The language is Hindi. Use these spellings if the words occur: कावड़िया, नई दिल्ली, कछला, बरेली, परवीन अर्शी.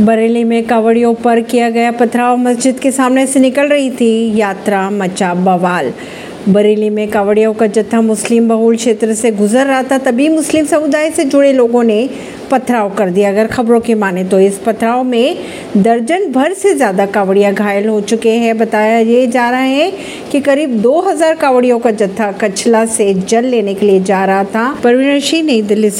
बरेली में कावड़ियों पर किया गया पथराव, मस्जिद के सामने से निकल रही थी यात्रा, मचा बवाल। बरेली में कावड़ियों का जत्था मुस्लिम बहुल क्षेत्र से गुजर रहा था, तभी मुस्लिम समुदाय से जुड़े लोगों ने पथराव कर दिया। अगर खबरों की माने तो इस पथराव में दर्जन भर से ज़्यादा कावड़िया घायल हो चुके हैं। बताया ये जा रहा है कि करीब 2000 कावड़ियों का जत्था कछला से जल लेने के लिए जा रहा था। परवीन अर्शी, नई दिल्ली से।